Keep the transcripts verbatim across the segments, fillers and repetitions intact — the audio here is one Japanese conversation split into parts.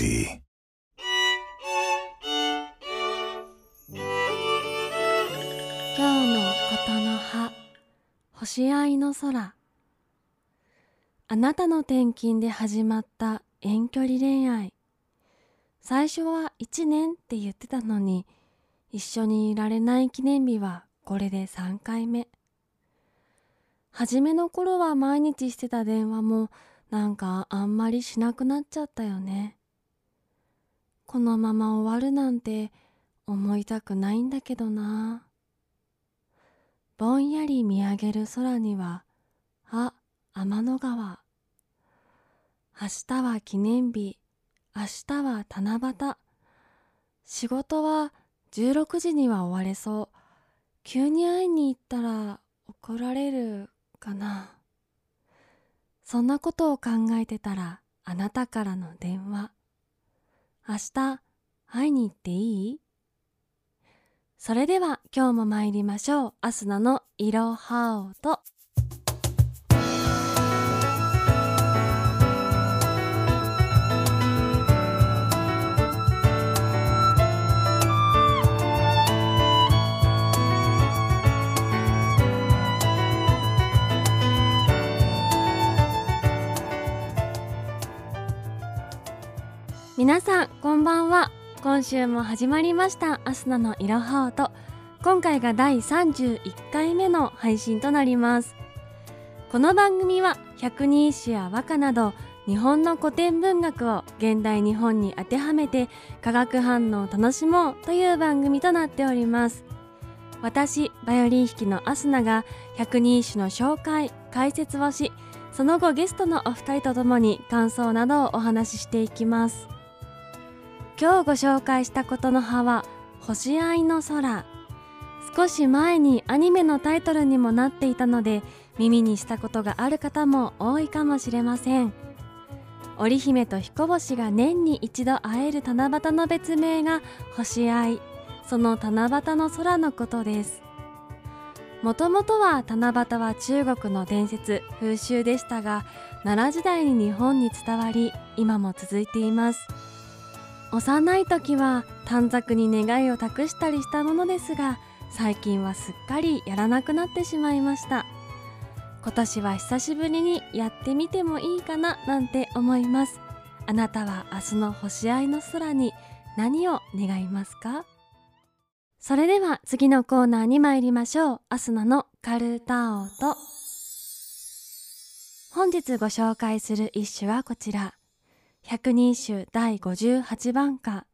body. Kyou no koto no ha, hoshiai no sora。あなたの転勤で始まった遠距離恋愛。最初はいちねんって言ってたのに、一緒にいられない記念日はこれでさんかいめ。初めの頃は毎日してた電話もなんかあんまりしなくなっちゃったよね。このまま終わるなんて思いたくないんだけどな。ぼんやり見上げる空には、あ、天の川。明日は記念日、明日は七夕。仕事はじゅうろくじには終われそう。急に会いに行ったら怒られるかな。そんなことを考えてたらあなたからの電話。明日会いに行っていい？それでは今日も参りましょう。アスナのいろはおと。皆さんこんばんは。今週も始まりましたアスナのいろはおと。今回がだいさんじゅういっかいめの配信となります。この番組は百人一首や和歌など日本の古典文学を現代日本に当てはめて化学反応を楽しもうという番組となっております。私バイオリン弾きのアスナが百人一首の紹介解説をし、その後ゲストのお二人とともに感想などをお話ししていきます。今日ご紹介したことの葉は星合いの空。少し前にアニメのタイトルにもなっていたので耳にしたことがある方も多いかもしれません。織姫と彦星が年に一度会える七夕の別名が星合い、その七夕の空のことです。もともとは七夕は中国の伝説風習でしたが、奈良時代に日本に伝わり今も続いています。幼い時は短冊に願いを託したりしたものですが、最近はすっかりやらなくなってしまいました。今年は久しぶりにやってみてもいいかななんて思います。あなたは明日の星合いの空に何を願いますか？それでは次のコーナーに参りましょう。アスナのカルタオと。本日ご紹介する一首はこちら、百人一首だいごじゅうはちばん歌。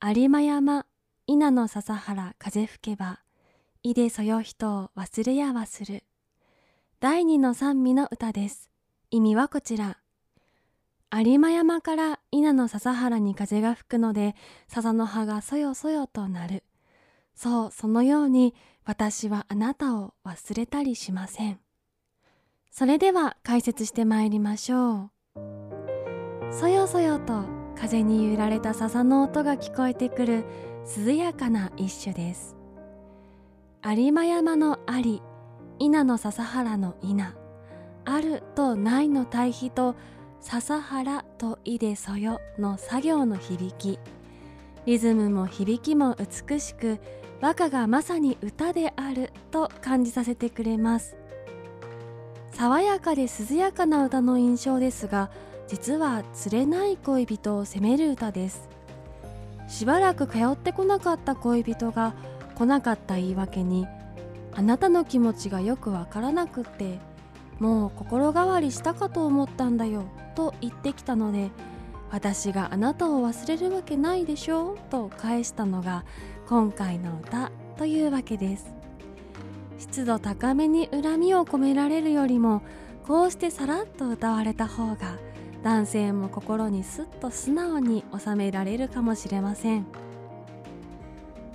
有馬山稲の笹原風吹けば、いでそよ人を忘れやはする。第二の三味の歌です。意味はこちら、有馬山から稲の笹原に風が吹くので、笹の葉がそよそよとなる。そう、そのように私はあなたを忘れたりしません。それでは解説してまいりましょう。そよそよと風に揺られた笹の音が聞こえてくる涼やかな一首です。有馬山のあり、稲の笹原の稲、あるとないの対比と笹原といでそよの作業の響き、リズムも響きも美しく、和歌がまさに歌であると感じさせてくれます。爽やかで涼やかな歌の印象ですが、実は釣れない恋人を責める歌です。しばらく通ってこなかった恋人が来なかった言い訳に、あなたの気持ちがよくわからなくって、もう心変わりしたかと思ったんだよと言ってきたので、私があなたを忘れるわけないでしょと返したのが今回の歌というわけです。湿度高めに恨みを込められるよりも、こうしてさらっと歌われた方が男性も心にすっと素直に収められるかもしれません。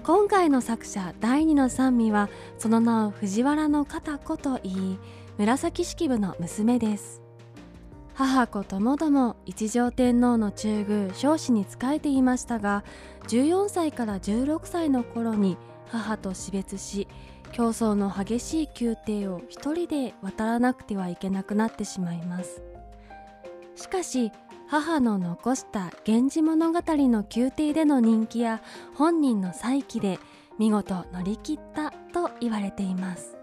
今回の作者第二の三味はその名を藤原の片子といい、紫式部の娘です。母子ともども一条天皇の中宮彰子に仕えていましたが、じゅうよんさいからじゅうろくさいの頃に母と死別し、競争の激しい宮廷を一人で渡らなくてはいけなくなってしまいます。しかし母の残した「源氏物語」の宮廷での人気や本人の再起で見事乗り切ったと言われています。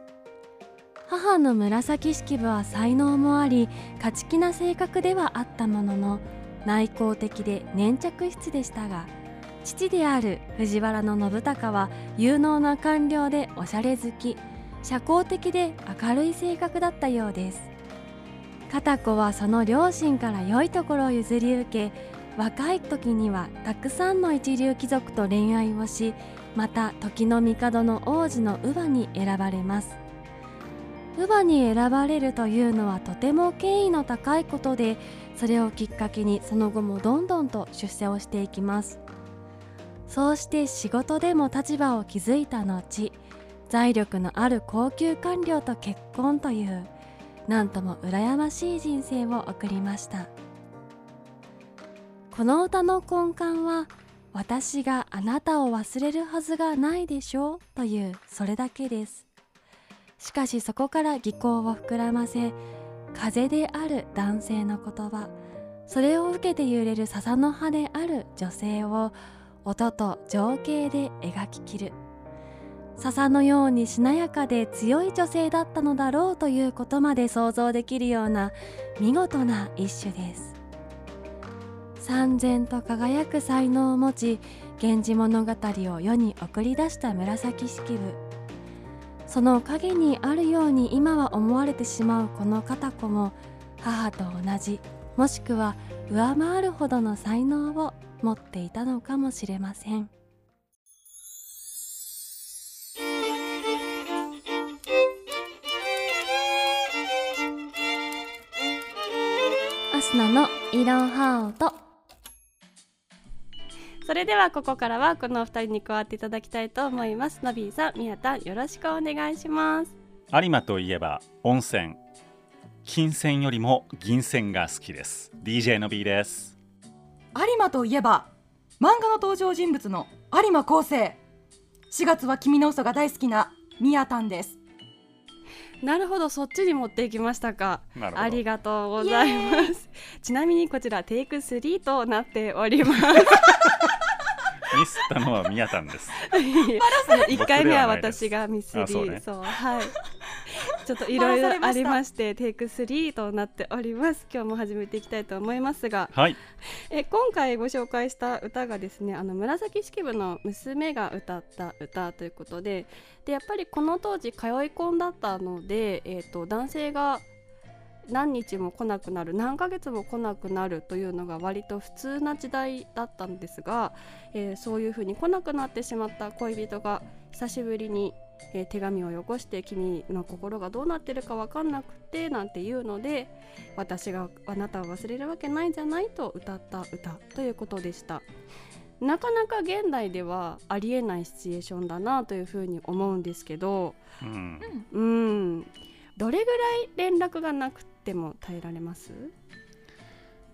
母の紫式部は才能もあり勝ち気な性格ではあったものの、内向的で粘着質でしたが、父である藤原信孝は有能な官僚でおしゃれ好き、社交的で明るい性格だったようです。片子はその両親から良いところを譲り受け、若い時にはたくさんの一流貴族と恋愛をし、また時の帝の王子の乳母に選ばれます。乳母に選ばれるというのはとても権威の高いことで、それをきっかけにその後もどんどんと出世をしていきます。そうして仕事でも立場を築いた後、財力のある高級官僚と結婚というなんとも羨ましい人生を送りました。この歌の根幹は「私があなたを忘れるはずがないでしょう」というそれだけです。しかしそこから技巧を膨らませ、風である男性の言葉、それを受けて揺れる笹の葉である女性を音と情景で描ききる、笹のようにしなやかで強い女性だったのだろうということまで想像できるような見事な一首です。燦然と輝く才能を持ち、源氏物語を世に送り出した紫式部、その影にあるように今は思われてしまうこの片子も、母と同じもしくは上回るほどの才能を持っていたのかもしれません。アスナのいろは音。それではここからはこのお二人に加わっていただきたいと思います。のびーさん、宮田、よろしくお願いします。有馬といえば温泉、金銭よりも銀銭が好きです。 ディージェー のびーです。有馬といえば漫画の登場人物の有馬昴生、しがつは君の嘘が大好きなみやたんです。なるほど、そっちに持っていきましたか。ありがとうございます。ちなみにこちらテイクスリーとなっております。ミスったのはみやたんです。いっかいめは私がミスり、そう、ね、そう、はい、ちょっといろいろありましてテイクスリーとなっております。今日も始めていきたいと思いますが、はい、え今回ご紹介した歌がですね、あの紫式部の娘が歌った歌ということで、でやっぱりこの当時通い婚だったので、えーと、男性が何日も来なくなる、何ヶ月も来なくなるというのが割と普通な時代だったんですが、えー、そういうふうに来なくなってしまった恋人が久しぶりに、えー、手紙をよこして、君の心がどうなってるか分かんなくてなんて言うので、私があなたを忘れるわけないじゃないと歌った歌ということでした。なかなか現代ではありえないシチュエーションだなというふうに思うんですけど、うん、うん、どれぐらい連絡がなくてでも耐えられます？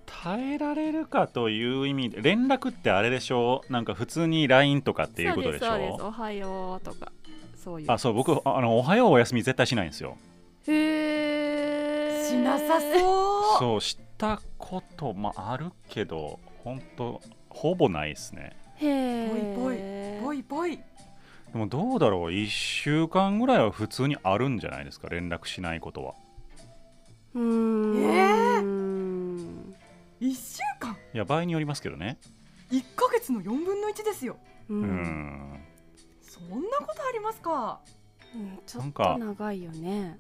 耐えられるかという意味で、連絡ってあれでしょう、なんか普通に ライン とかっていうことでしょう。そうです、そうです、おはようとかそういう。あ、そう、僕あのおはようお休み絶対しないんですよ。へー、しなさそう。そうしたこともあるけど、本当ほぼないですね。へー、ぽいぽいぽいぽい。でもどうだろう、いっしゅうかんぐらいは普通にあるんじゃないですか、連絡しないことは。うーん、えー、いっしゅうかん、いや場合によりますけどね。いっかげつのよんぶんのいちですよ。うん、そんなことありますか。うん、ちょっと長いよね。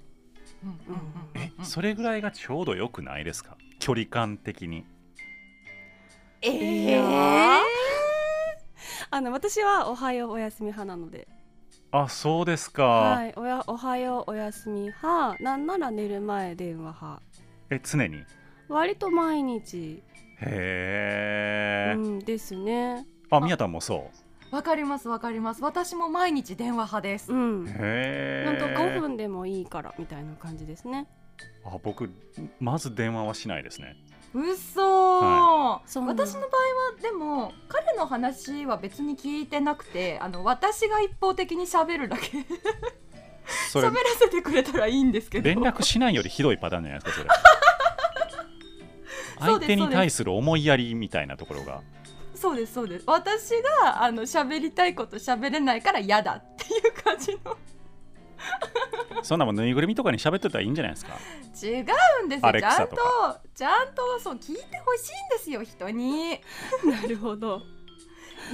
え、それぐらいがちょうどよくないですか、距離感的に。えー、あの私はおはようおやすみ派なので。あ、そうですか、はい、おや、おはようおやすみ派、なんなら寝る前電話派。え、常に？割と毎日。へー、うん、ですね。あ、宮田もそう。わかりますわかります、私も毎日電話派です、うん、へー、なんかごふんでもいいからみたいな感じですね。あ、僕まず電話はしないですね。うそー、はい、そんな。私の場合はでも彼の話は別に聞いてなくて、あの私が一方的に喋るだけ。喋らせてくれたらいいんですけど。連絡しないよりひどいパターンじゃないですか、それ。相手に対する思いやりみたいなところが。そうですそうです。私があの喋りたいこと喋れないから嫌だっていう感じのそんなもんぬいぐるみとかに喋ってたらいいんじゃないですか。違うんですよ、ちゃんとちゃんとそう聞いてほしいんですよ、人になるほど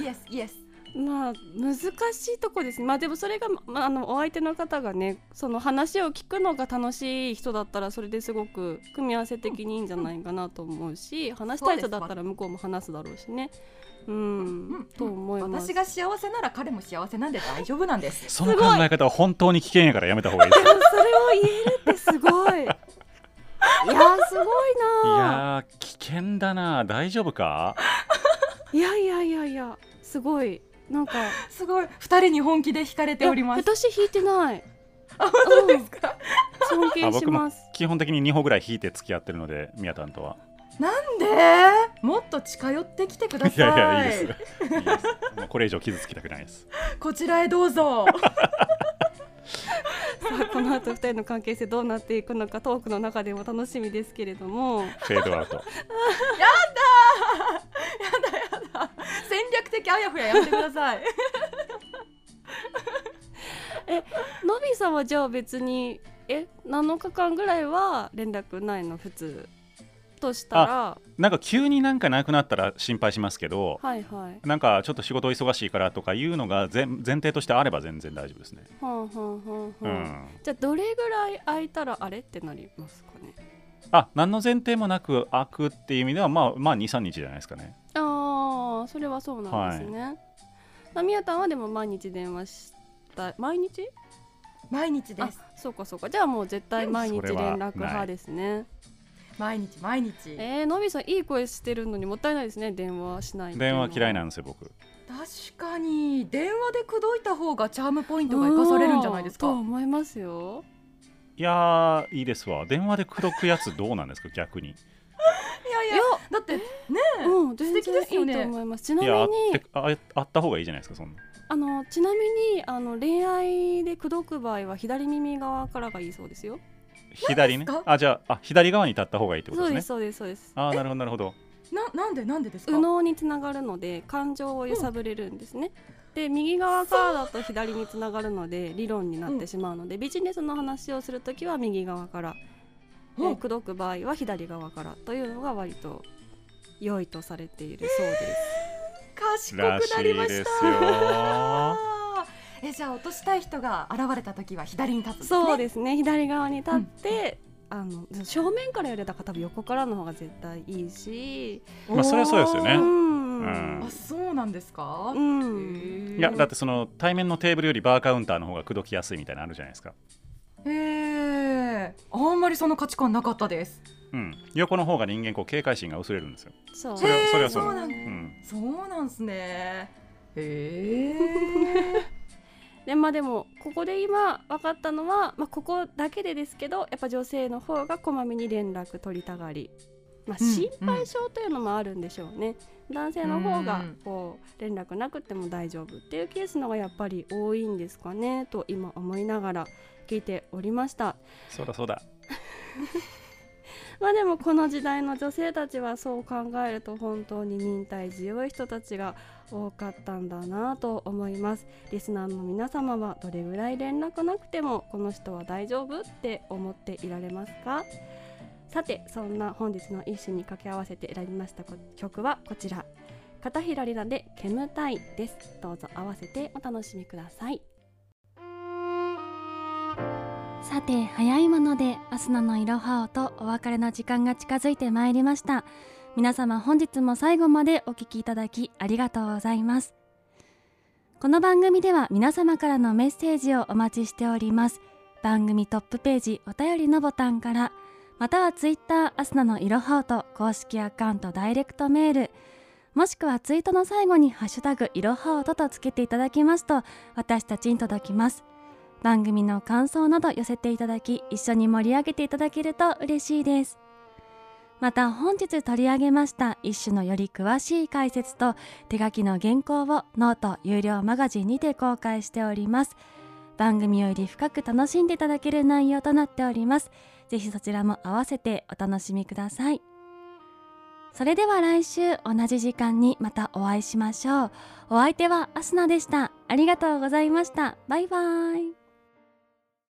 イエスイエス。まあ難しいとこですね。まあでもそれが、まあ、あのお相手の方がね、その話を聞くのが楽しい人だったらそれですごく組み合わせ的にいいんじゃないかなと思うし、話したい人だったら向こうも話すだろうしね。うんと思います。私が幸せなら彼も幸せなんで大丈夫なんですその考え方は本当に危険やからやめた方がいいですそれを言えるってすごいいやすごいな。いや危険だな。大丈夫かいやいやいやいや、すごいなんかすごいふたりに本気で惹かれております。私引いてない。あ、本当ですか。尊敬します。僕も基本的ににほぐらい引いて付き合ってるので、宮田とは。なんでもっと近寄ってきてください。いやいやいいです、いいですもうこれ以上傷つきたくないです。こちらへどうぞこの後ふたりの関係性どうなっていくのか、トークの中でも楽しみですけれども。フェードアウトやだやだやだ、戦略的あやふややめてくださいえ、のびさんはじゃあ別にえなのかかんぐらいは連絡ないの普通としたら。なんか急になんかなくなったら心配しますけど、はいはい、なんかちょっと仕事忙しいからとかいうのが前提としてあれば全然大丈夫ですね。はあはあはあ、うん、じゃあどれぐらい空いたらあれってなりますかね。あ、何の前提もなく空くっていう意味では、まあ、まあにさんにちじゃないですかね。ああ、それはそうなんですね。はい、宮田はでも毎日電話した毎日毎日です。あ、そうかそうか。じゃあもう絶対毎日連絡派ですね。毎日毎日。えー、のびさんいい声してるのにもったいないですね。電話しない。電話嫌いなんですよ僕。確かに電話で口説いた方がチャームポイントが生かされるんじゃないですか。と思いますよ。いやーいいですわ。電話で口説くやつどうなんですか逆にいやいや、いやだってねえ、うん、素敵ですよね。いいと思います。ちなみにあった方がいいじゃないですかそんな。あのちなみにあの恋愛で口説く場合は左耳側からがいいそうですよ。左ね。あ、じゃあ、あ、左側に立った方がいいってことですね。そうですそうですそうです。あ、なるほどなるほど。な、なんでなんでですか。右脳につながるので感情を揺さぶれるんですね。うん、で右側からだと左につながるので理論になってしまうので、うん、ビジネスの話をするときは右側から、うん、えー、口説く場合は左側からというのが割と良いとされているそうです。えー、賢くなりました。え、じゃあ落としたい人が現れた時は左に立つんですね。そうですね、左側に立って、うん、あの正面からやれたか多分横からの方が絶対いいし、まあ、それはそうですよね。うん、あ、そうなんですか。うん、いやだってその対面のテーブルよりバーカウンターの方が口説きやすいみたいなのあるじゃないですか。へー、あんまりその価値観なかったです。うん、横の方が人間こう警戒心が薄れるんですよ。そう、それはそれはそうなんです。そうなんですね。へーで、まあ、でもここで今分かったのは、まあ、ここだけでですけどやっぱ女性の方がこまめに連絡取りたがり、まあ、心配性というのもあるんでしょうね。うん、男性の方がこう連絡なくても大丈夫っていうケースのがやっぱり多いんですかねと今思いながら聞いておりました。そうだそうだまあでもこの時代の女性たちはそう考えると本当に忍耐強い人たちが多かったんだなと思います。リスナーの皆様はどれぐらい連絡なくてもこの人は大丈夫って思っていられますか？さてそんな本日の一首に掛け合わせて選びました曲はこちら、片平里奈で煙たいです。どうぞ合わせてお楽しみください。さて早いものでアスナのいろはおとお別れの時間が近づいてまいりました。皆様本日も最後までお聞きいただきありがとうございます。この番組では皆様からのメッセージをお待ちしております。番組トップページお便りのボタンから、またはツイッターアスナのいろはおと公式アカウントダイレクトメール、もしくはツイートの最後にハッシュタグいろはおととつけていただきますと私たちに届きます。番組の感想など寄せていただき一緒に盛り上げていただけると嬉しいです。また本日取り上げました一首のより詳しい解説と手書きの原稿をノート有料マガジンにて公開しております。番組をより深く楽しんでいただける内容となっております。ぜひそちらも合わせてお楽しみください。それでは来週同じ時間にまたお会いしましょう。お相手はアスナでした。ありがとうございました。バイバイ。